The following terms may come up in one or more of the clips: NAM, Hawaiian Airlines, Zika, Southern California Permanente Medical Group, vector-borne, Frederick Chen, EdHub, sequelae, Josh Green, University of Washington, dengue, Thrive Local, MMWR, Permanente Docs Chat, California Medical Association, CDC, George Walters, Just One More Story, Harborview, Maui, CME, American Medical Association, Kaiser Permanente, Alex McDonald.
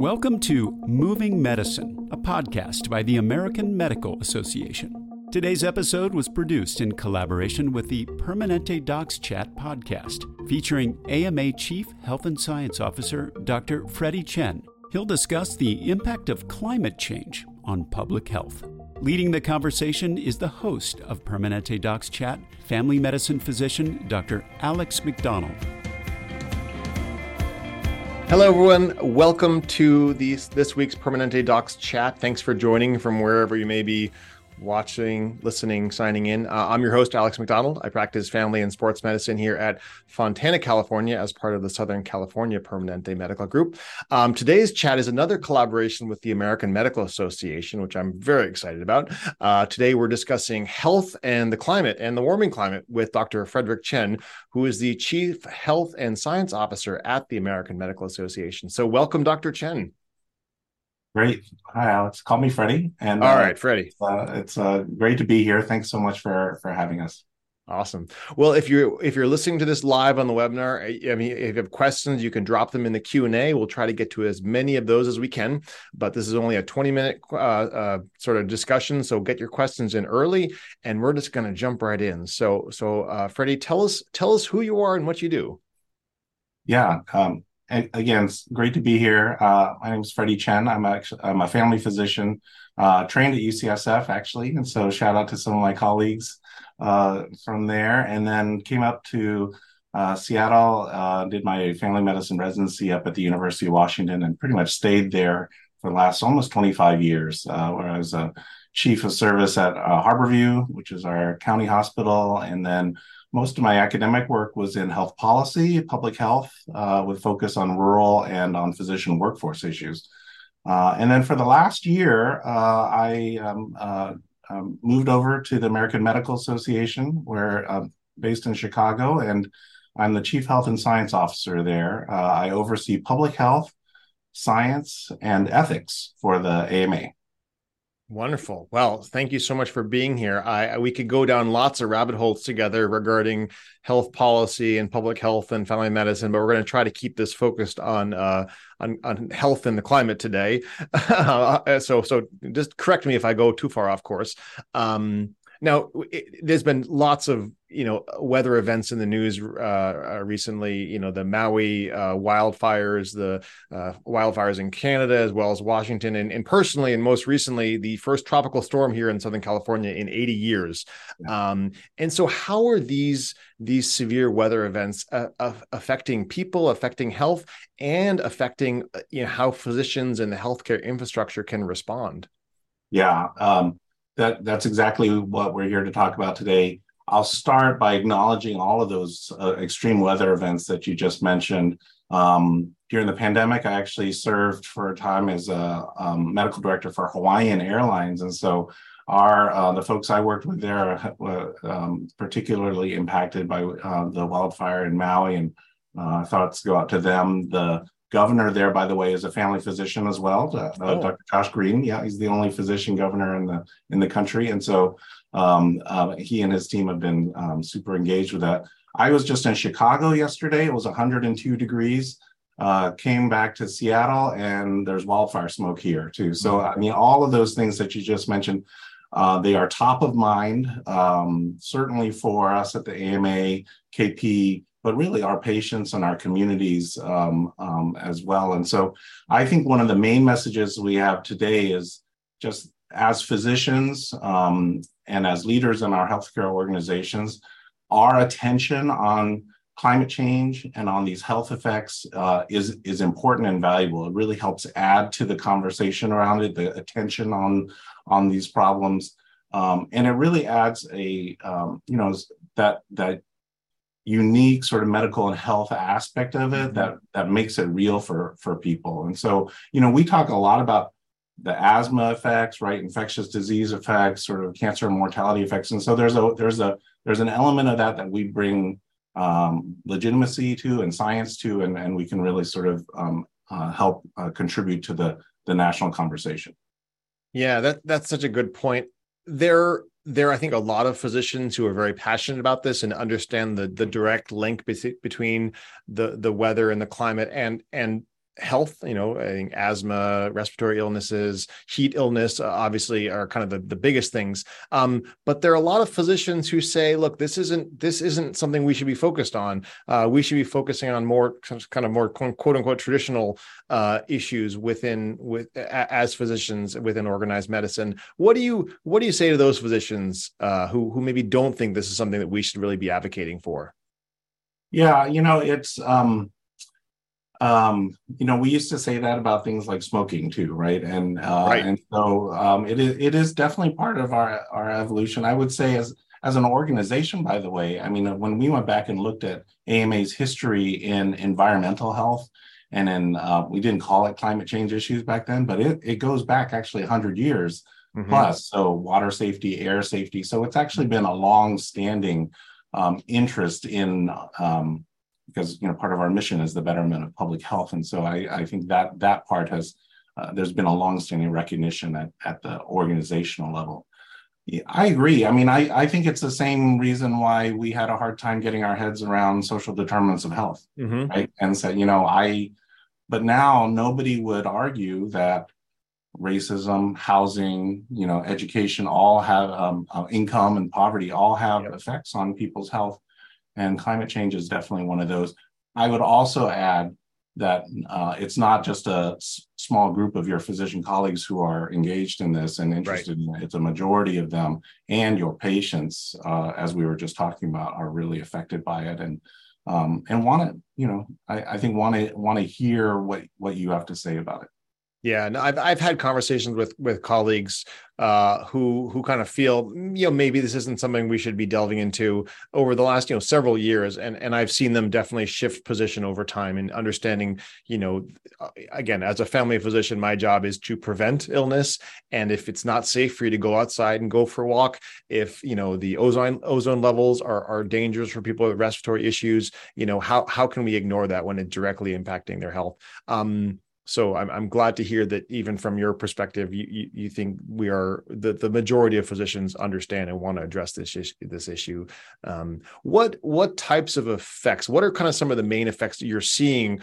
Welcome to Moving Medicine, a podcast by the American Medical Association. Today's episode was produced in collaboration with the Permanente Docs Chat podcast, featuring AMA Chief Health and Science Officer Dr. Frederick Chen. He'll discuss the impact of climate change on public health. Leading the conversation is the host of Permanente Docs Chat, family medicine physician Dr. Alex McDonald. Hello, everyone. Welcome to this week's Permanente Docs Chat. Thanks for joining from wherever you may be watching, listening, signing in. I'm your host, Alex McDonald. I practice family and sports medicine here at Fontana, California, as part of the Southern California Permanente Medical Group. Today's chat is another collaboration with the American Medical Association, which I'm very excited about. Today, we're discussing health and the climate and the warming climate with Dr. Frederick Chen, who is the Chief Health and Science Officer at the American Medical Association. So welcome, Dr. Chen. Great. Hi, Alex. Call me Freddie. And all right, Freddie. It's great to be here. Thanks so much for having us. Awesome. Well, if you're listening to this live on the webinar, if you have questions, you can drop them in the Q&A. We'll try to get to as many of those as we can, but this is only a 20-minute sort of discussion, so get your questions in early, and we're just going to jump right in. So Freddie, tell us who you are and what you do. Yeah. Again, it's great to be here. My name is Frederick Chen. I'm a family physician, trained at UCSF, actually. And so shout out to some of my colleagues from there. And then came up to Seattle, did my family medicine residency up at the University of Washington, and pretty much stayed there for the last almost 25 years, where I was a chief of service at Harborview, which is our county hospital. And then most of my academic work was in health policy, public health, with focus on rural and on physician workforce issues. And then for the last year, I moved over to the American Medical Association, where I'm based in Chicago, and I'm the Chief Health and Science Officer there. I oversee public health, science, and ethics for the AMA. Wonderful. Well, thank you so much for being here. We could go down lots of rabbit holes together regarding health policy and public health and family medicine, but we're going to try to keep this focused on health and the climate today. So just correct me if I go too far off course. Now, there's been lots of weather events in the news recently. The Maui wildfires, the wildfires in Canada as well as Washington, and personally, and most recently, the first tropical storm here in Southern California in 80 years. Yeah. And so, how are these severe weather events affecting people, affecting health, and affecting how physicians and the healthcare infrastructure can respond? Yeah. That's exactly what we're here to talk about today. I'll start by acknowledging all of those extreme weather events that you just mentioned. During the pandemic, I actually served for a time as a medical director for Hawaiian Airlines. And so the folks I worked with there were particularly impacted by the wildfire in Maui, and thoughts go out to them. The governor there, by the way, is a family physician as well, Dr. Josh Green. Yeah, he's the only physician governor in the country. And so he and his team have been super engaged with that. I was just in Chicago yesterday. It was 102 degrees. Came back to Seattle, and there's wildfire smoke here too. So, I mean, all of those things that you just mentioned, they are top of mind, certainly for us at the AMA, KP, but really our patients and our communities as well. And so I think one of the main messages we have today is just as physicians and as leaders in our healthcare organizations, our attention on climate change and on these health effects is important and valuable. It really helps add to the conversation around it, the attention on these problems. And it really adds a, that unique sort of medical and health aspect of it that makes it real for people. And so, we talk a lot about the asthma effects, right? Infectious disease effects, sort of cancer and mortality effects. And so there's an element of that we bring legitimacy to and science to, and we can really sort of help contribute to the national conversation. Yeah, that's such a good point. There are, I think, a lot of physicians who are very passionate about this and understand the direct link between the weather and the climate and health, you know, I think asthma, respiratory illnesses, heat illness, obviously are kind of the biggest things. But there are a lot of physicians who say, look, this isn't something we should be focused on. We should be focusing on more kind of more quote unquote traditional issues as physicians within organized medicine. What do you say to those physicians who maybe don't think this is something that we should really be advocating for? Yeah, you know, it's you know, we used to say that about things like smoking too, right? And right. And so it is definitely part of our evolution. I would say as an organization, by the way, I mean, when we went back and looked at AMA's history in environmental health, and in we didn't call it climate change issues back then, but it goes back actually 100 years plus. So water safety, air safety. So it's actually been a long-standing interest in because, you know, part of our mission is the betterment of public health. And so I think that part has, there's been a longstanding recognition at the organizational level. Yeah, I agree. I mean, I think it's the same reason why we had a hard time getting our heads around social determinants of health, right? And so, you know, but now nobody would argue that racism, housing, you know, education, all have income and poverty, all have effects on people's health. And climate change is definitely one of those. I would also add that it's not just a small group of your physician colleagues who are engaged in this and interested in it. It's a majority of them, and your patients, as we were just talking about, are really affected by it and want to, you know, I think want to hear what you have to say about it. Yeah, and I've had conversations with colleagues who kind of feel, you know, maybe this isn't something we should be delving into over the last, you know, several years, and I've seen them definitely shift position over time and understanding, you know, again, as a family physician, my job is to prevent illness, and if it's not safe for you to go outside and go for a walk, if you know the ozone levels are dangerous for people with respiratory issues, you know, how can we ignore that when it's directly impacting their health? So I'm glad to hear that even from your perspective, you think we are the majority of physicians understand and want to address this issue. What types of effects? What are kind of some of the main effects that you're seeing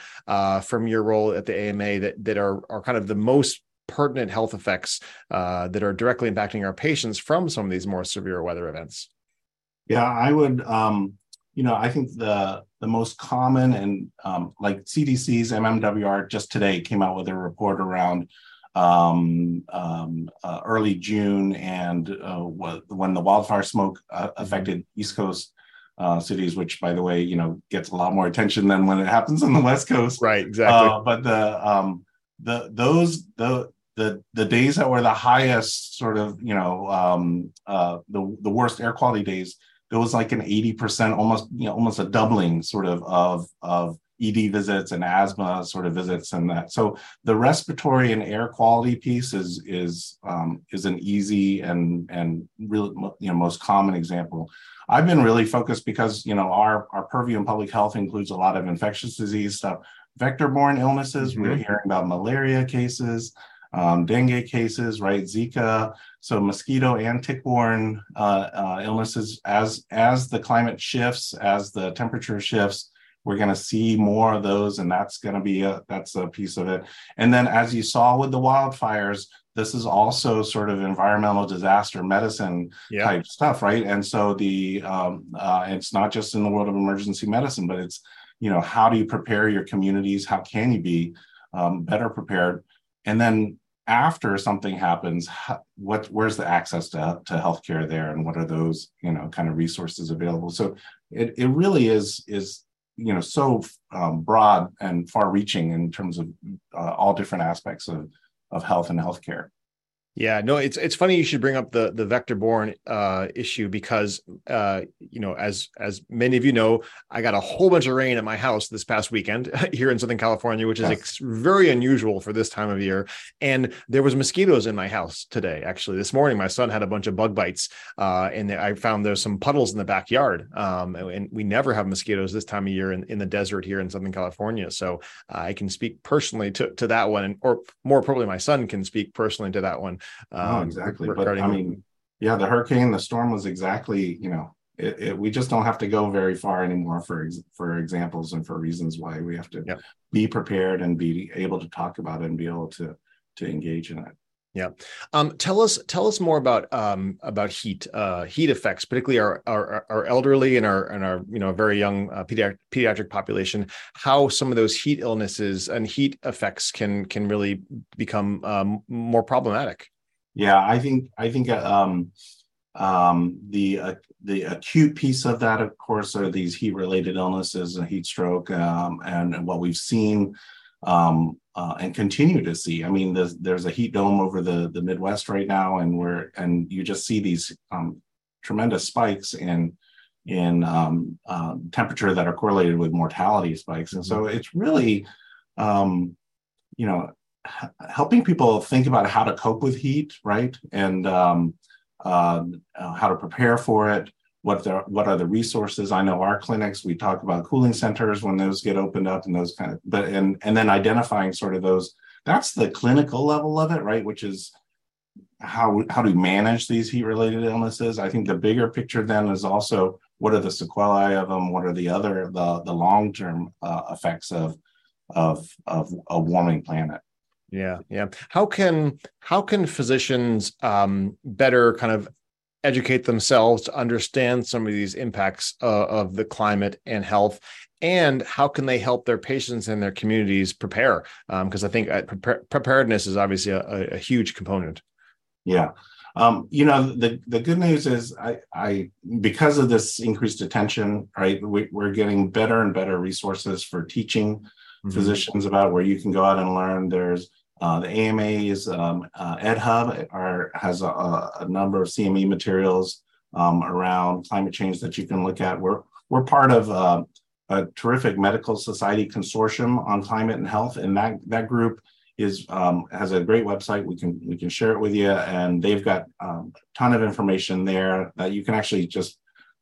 from your role at the AMA that are kind of the most pertinent health effects that are directly impacting our patients from some of these more severe weather events? Yeah, I would. You know, I think the most common and like CDC's MMWR just today came out with a report around early June and when the wildfire smoke affected East Coast cities, which, by the way, you know, gets a lot more attention than when it happens on the West Coast. Right, exactly. But the days that were the highest sort of, you know, the worst air quality days, there was like an 80%, almost a doubling sort of ED visits and asthma sort of visits and that. So the respiratory and air quality piece is an easy and really, you know, most common example. I've been really focused because, you know, our purview in public health includes a lot of infectious disease stuff, vector-borne illnesses. Mm-hmm. We're hearing about malaria cases, dengue cases, right? Zika. So mosquito and tick-borne illnesses. As the climate shifts, as the temperature shifts, we're going to see more of those, and that's going to be that's a piece of it. And then, as you saw with the wildfires, this is also sort of environmental disaster medicine type stuff, right? And so the it's not just in the world of emergency medicine, but it's, you know, how do you prepare your communities? How can you be better prepared? And then after something happens, where's the access to healthcare there, and what are those, you know, kind of resources available? So it really is, you know, so broad and far-reaching in terms of all different aspects of health and healthcare. Yeah, no, it's funny you should bring up the vector-borne issue because, you know, as many of you know, I got a whole bunch of rain at my house this past weekend here in Southern California, which is very unusual for this time of year. And there was mosquitoes in my house today. Actually, this morning, my son had a bunch of bug bites and I found there's some puddles in the backyard. And we never have mosquitoes this time of year in the desert here in Southern California. So I can speak personally to that one, or more probably my son can speak personally to that one. Exactly. But I mean, yeah, the hurricane, the storm was exactly, you know, we just don't have to go very far anymore for examples and for reasons why we have to be prepared and be able to talk about it and be able to engage in it. Yeah. Tell us more about heat effects, particularly our elderly and our very young pediatric population. How some of those heat illnesses and heat effects can really become more problematic. Yeah, I think the acute piece of that, of course, are these heat related illnesses and heat stroke, and what we've seen. And continue to see. I mean, there's a heat dome over the Midwest right now, and you just see these tremendous spikes in temperature that are correlated with mortality spikes. And so it's really, helping people think about how to cope with heat, right? And how to prepare for it. What are the resources? I know our clinics, we talk about cooling centers when those get opened up and those kind of, and then identifying sort of those, that's the clinical level of it, right? Which is how do we manage these heat related illnesses? I think the bigger picture then is also, what are the sequelae of them? What are the other, the long-term effects of a warming planet? Yeah. Yeah. How can physicians better kind of educate themselves to understand some of these impacts of the climate and health, and how can they help their patients and their communities prepare? Because I think preparedness is obviously a huge component. Yeah. The good news is I because of this increased attention, right, we're getting better and better resources for teaching physicians about where you can go out and learn. There's the AMA's EdHub has a number of CME materials around climate change that you can look at. We're part of a terrific medical society consortium on climate and health, and that group is has a great website. We can share it with you, and they've got a ton of information there that you can actually just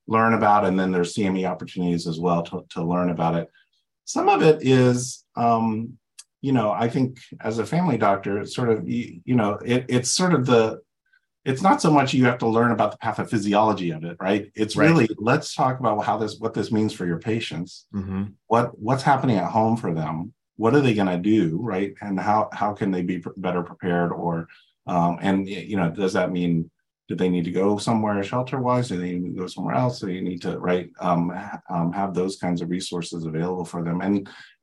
learn about. And then there's CME opportunities as well to learn about it. Some of it is. I think as a family doctor, it's sort of, it's not so much you have to learn about the pathophysiology of it, right? It's really, let's talk about what this means for your patients, what's happening at home for them, what are they going to do, right? And how can they be better prepared, or, does that mean, do they need to go somewhere shelter-wise? Do they need to go somewhere else? Do you need to, have those kinds of resources available for them?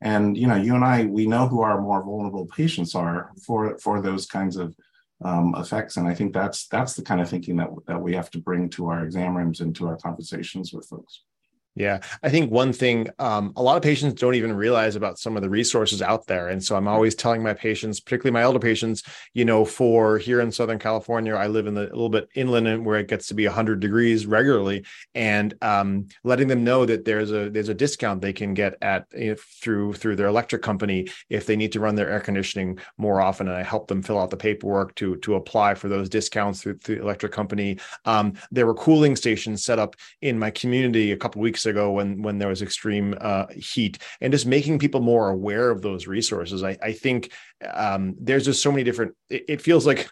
And you and I, we know who our more vulnerable patients are for those kinds of effects. And I think that's the kind of thinking that we have to bring to our exam rooms and to our conversations with folks. Yeah, I think one thing, a lot of patients don't even realize about some of the resources out there. And so I'm always telling my patients, particularly my elder patients, for here in Southern California, I live in a little bit inland where it gets to be 100 degrees regularly, and letting them know that there's a discount they can get at through their electric company if they need to run their air conditioning more often. And I help them fill out the paperwork to apply for those discounts through the electric company. There were cooling stations set up in my community a couple of weeks ago when there was extreme heat, and just making people more aware of those resources. I think there's just so many different, it feels like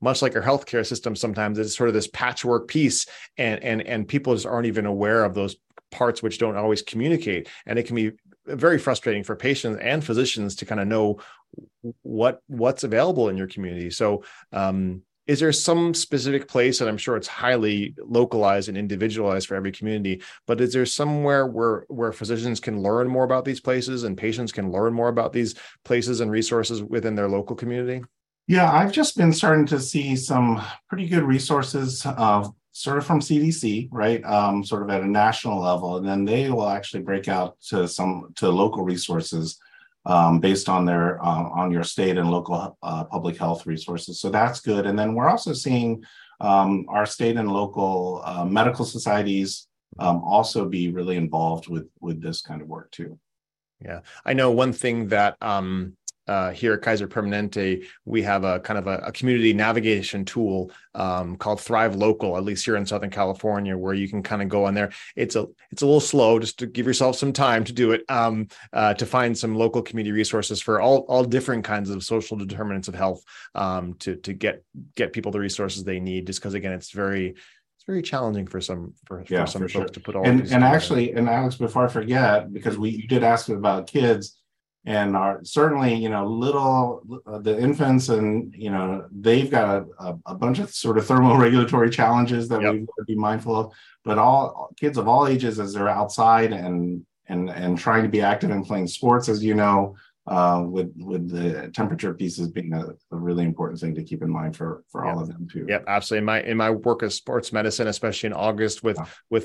much like our healthcare system sometimes, it's sort of this patchwork piece, and people just aren't even aware of those parts which don't always communicate. And it can be very frustrating for patients and physicians to kind of know what's available in your community. So is there some specific place, and I'm sure it's highly localized and individualized for every community, but is there somewhere where physicians can learn more about these places and patients can learn more about these places and resources within their local community? Yeah, I've just been starting to see some pretty good resources sort of from CDC, right? Sort of at a national level, and then they will actually break out to local resources based on their on your state and local public health resources. So that's good. And then we're also seeing our state and local medical societies also be really involved with this kind of work too. Yeah, I know one thing that here at Kaiser Permanente, we have a kind of a community navigation tool called Thrive Local, at least here in Southern California, where you can kind of go on there. It's a little slow, just to give yourself some time to do it, to find some local community resources for all different kinds of social determinants of health, to get people the resources they need, just because, again, it's very it's very challenging for some folks to put all. And Alex, before I forget, because you did ask me about kids, and certainly the infants, and they've got a bunch of sort of thermoregulatory challenges that we've got to be mindful of. But all kids of all ages, as they're outside and trying to be active and playing sports, as you know. With the temperature pieces being a really important thing to keep in mind for all of them too. Yeah, absolutely. In my work as sports medicine, especially in August with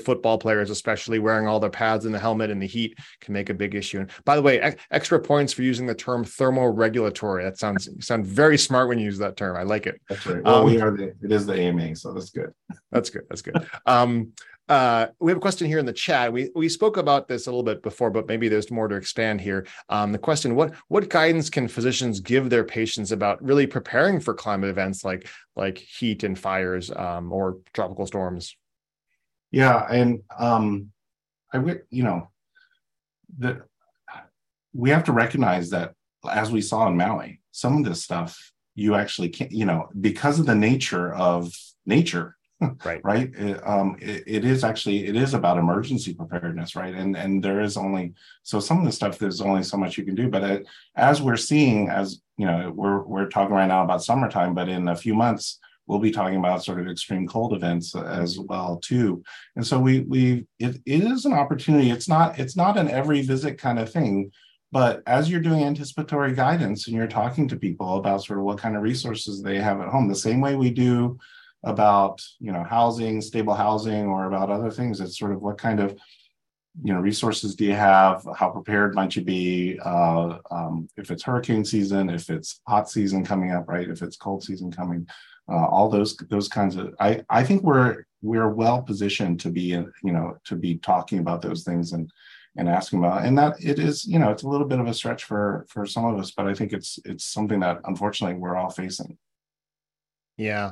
football players, especially wearing all the pads and the helmet and the heat can make a big issue. And by the way, extra points for using the term thermoregulatory. That sounds very smart when you use that term. I like it. That's right. Well, it is the AMA, so that's good. That's good. We have a question here in the chat. We spoke about this a little bit before, but maybe there's more to expand here. The question, what guidance can physicians give their patients about really preparing for climate events like heat and fires or tropical storms? Yeah, and we have to recognize that, as we saw in Maui, some of this stuff you actually can't, because of the nature of nature. Right. It is about emergency preparedness, right? And there is only some of the stuff. There's only so much you can do. But as we're seeing, we're talking right now about summertime. But in a few months, we'll be talking about sort of extreme cold events as well too. And so it is an opportunity. It's not an every visit kind of thing. But as you're doing anticipatory guidance and you're talking to people about sort of what kind of resources they have at home, the same way we do about housing, stable housing, or about other things. It's sort of what kind of resources do you have? How prepared might you be if it's hurricane season, if it's hot season coming up, right? If it's cold season coming, all those kinds of. I think we're well positioned to be to be talking about those things and asking about. And that it is it's a little bit of a stretch for some of us, but I think it's something that unfortunately we're all facing. Yeah.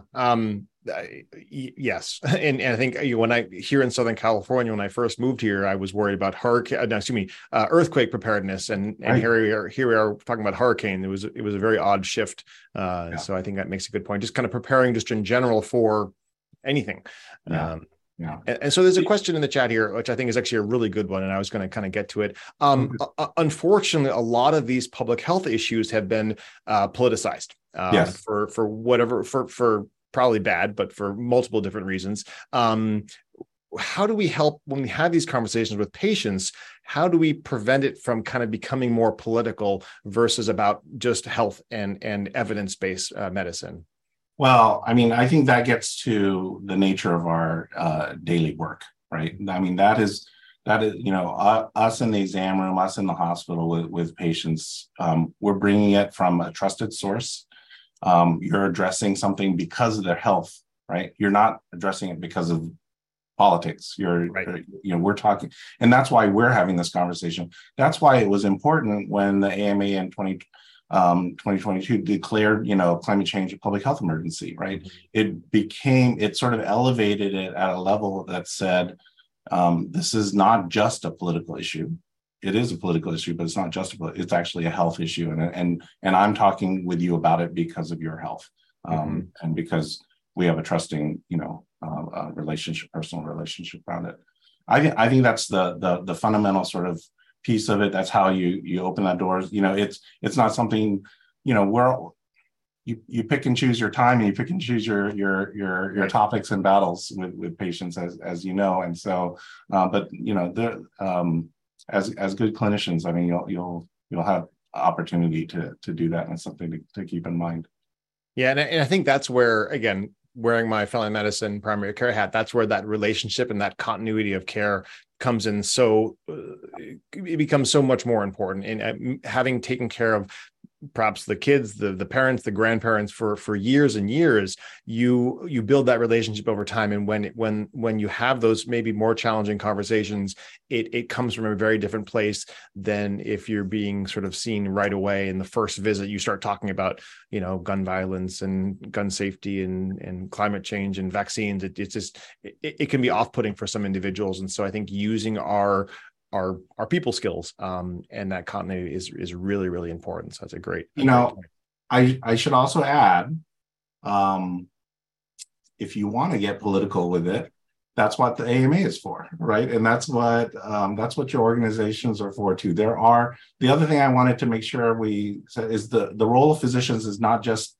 Yes. And I think when I here in Southern California, when I first moved here, I was worried about earthquake preparedness. And right. Here we are talking about hurricane. It was a very odd shift. So I think that makes a good point. Just kind of preparing just in general for anything. Yeah. And so there's a question in the chat here, which I think is actually a really good one, and I was going to kind of get to it. Unfortunately, a lot of these public health issues have been politicized for probably bad, but for multiple different reasons. How do we help when we have these conversations with patients? How do we prevent it from kind of becoming more political versus about just health and evidence-based medicine? Well, I mean, I think that gets to the nature of our daily work, right? I mean, that is, us in the exam room, us in the hospital with patients, we're bringing it from a trusted source. You're addressing something because of their health, right? You're not addressing it because of politics. We're talking, and that's why we're having this conversation. That's why it was important when the AMA in 2022 declared, climate change a public health emergency, right? Mm-hmm. It sort of elevated it at a level that said, this is not just a political issue. It is a political issue, but it's not just it's actually a health issue. And I'm talking with you about it because of your health, and because we have a trusting, relationship, personal relationship around it. I think that's the fundamental sort of piece of it. That's how you open that doors. It's not something, you pick and choose your time, and you pick and choose your topics and battles with patients, as you know. And so, as good clinicians, I mean, you'll have opportunity to do that. And it's something to keep in mind. Yeah. And I think that's where, again, wearing my family medicine primary care hat, that's where that relationship and that continuity of care comes in. So it becomes so much more important, and having taken care of perhaps the kids, the parents, the grandparents for years and years, you build that relationship over time. And when you have those maybe more challenging conversations, it comes from a very different place than if you're being sort of seen right away in the first visit. You start talking about, gun violence and gun safety and climate change and vaccines. It can be off-putting for some individuals. And so I think using our people skills and that continuity is really, really important. So that's a great point. I should also add, if you want to get political with it, That's what the AMA is for, right? And that's what your organizations are for too. There are, the other thing I wanted to make sure we said is the role of physicians is not just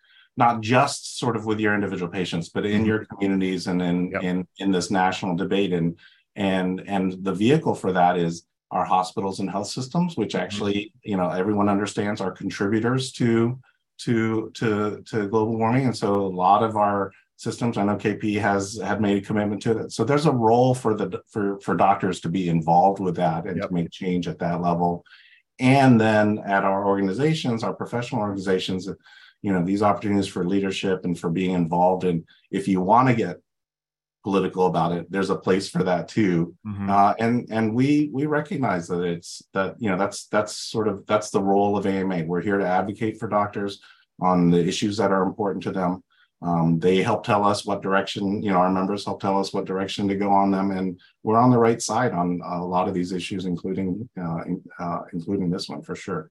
sort of with your individual patients, but in your communities and in this national debate. And the vehicle for that is our hospitals and health systems, which actually, you know, everyone understands are contributors to global warming. And so a lot of our systems, I know KP had made a commitment to that. So there's a role for doctors to be involved with that and to make change at that level. And then at our organizations, our professional organizations, you know, these opportunities for leadership and for being involved. And if you want to get political about it, there's a place for that too. And we recognize that that's the role of AMA. We're here to advocate for doctors on the issues that are important to them. They help tell us what direction, you know, our members help tell us what direction to go on them. And we're on the right side on a lot of these issues, including this one for sure.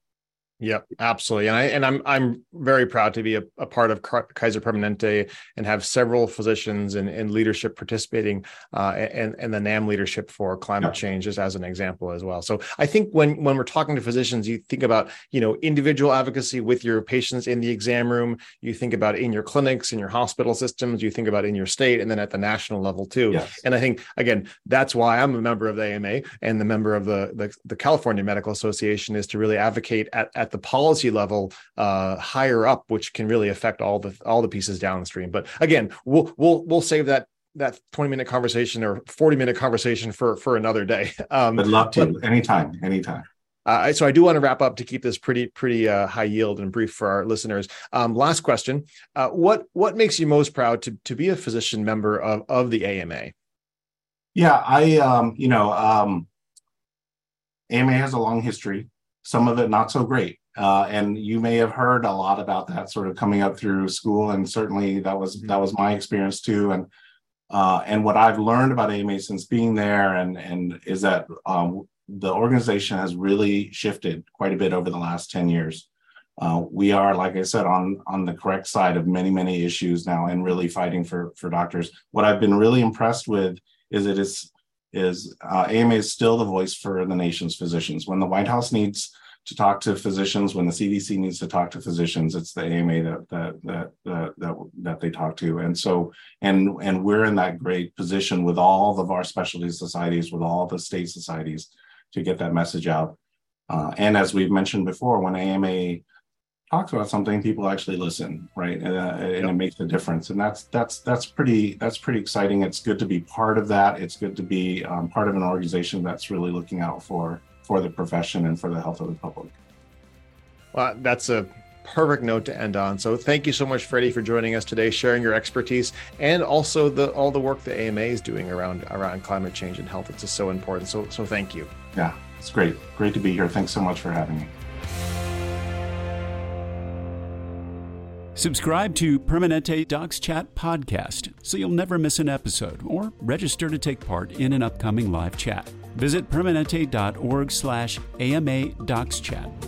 Yep, absolutely. And I'm very proud to be a part of Kaiser Permanente and have several physicians and leadership participating and the NAM leadership for climate change just as an example as well. So I think when we're talking to physicians, you think about, you know, individual advocacy with your patients in the exam room, you think about in your clinics, in your hospital systems, you think about in your state, and then at the national level too. Yes. And I think, again, that's why I'm a member of the AMA and the member of the California Medical Association is to really advocate at the policy level higher up, which can really affect all the pieces downstream. But again, we'll save that 20-minute conversation or 40-minute conversation for another day. Would love to. Anytime. So I do want to wrap up to keep this pretty high yield and brief for our listeners. Last question: what makes you most proud to be a physician member of the AMA? Yeah, AMA has a long history. Some of it not so great. And you may have heard a lot about that sort of coming up through school. And certainly that was my experience too. And what I've learned about AMA since being there and is that the organization has really shifted quite a bit over the last 10 years. We are, like I said, on the correct side of many, many issues now and really fighting for doctors. What I've been really impressed with is AMA is still the voice for the nation's physicians. When the White House needs to talk to physicians, when the CDC needs to talk to physicians, it's the AMA that they talk to. And so, and we're in that great position with all of our specialty societies, with all the state societies to get that message out. And as we've mentioned before, when AMA talks about something, people actually listen, right? And it makes a difference. And that's pretty exciting. It's good to be part of that. It's good to be part of an organization that's really looking out for the profession and for the health of the public. Well, that's a perfect note to end on. So thank you so much, Freddie, for joining us today, sharing your expertise and also all the work that AMA is doing around climate change and health. It's just so important. So thank you. Yeah, it's great. Great to be here. Thanks so much for having me. Subscribe to Permanente Docs Chat podcast so you'll never miss an episode or register to take part in an upcoming live chat. Visit permanente.org/AMA Docs Chat.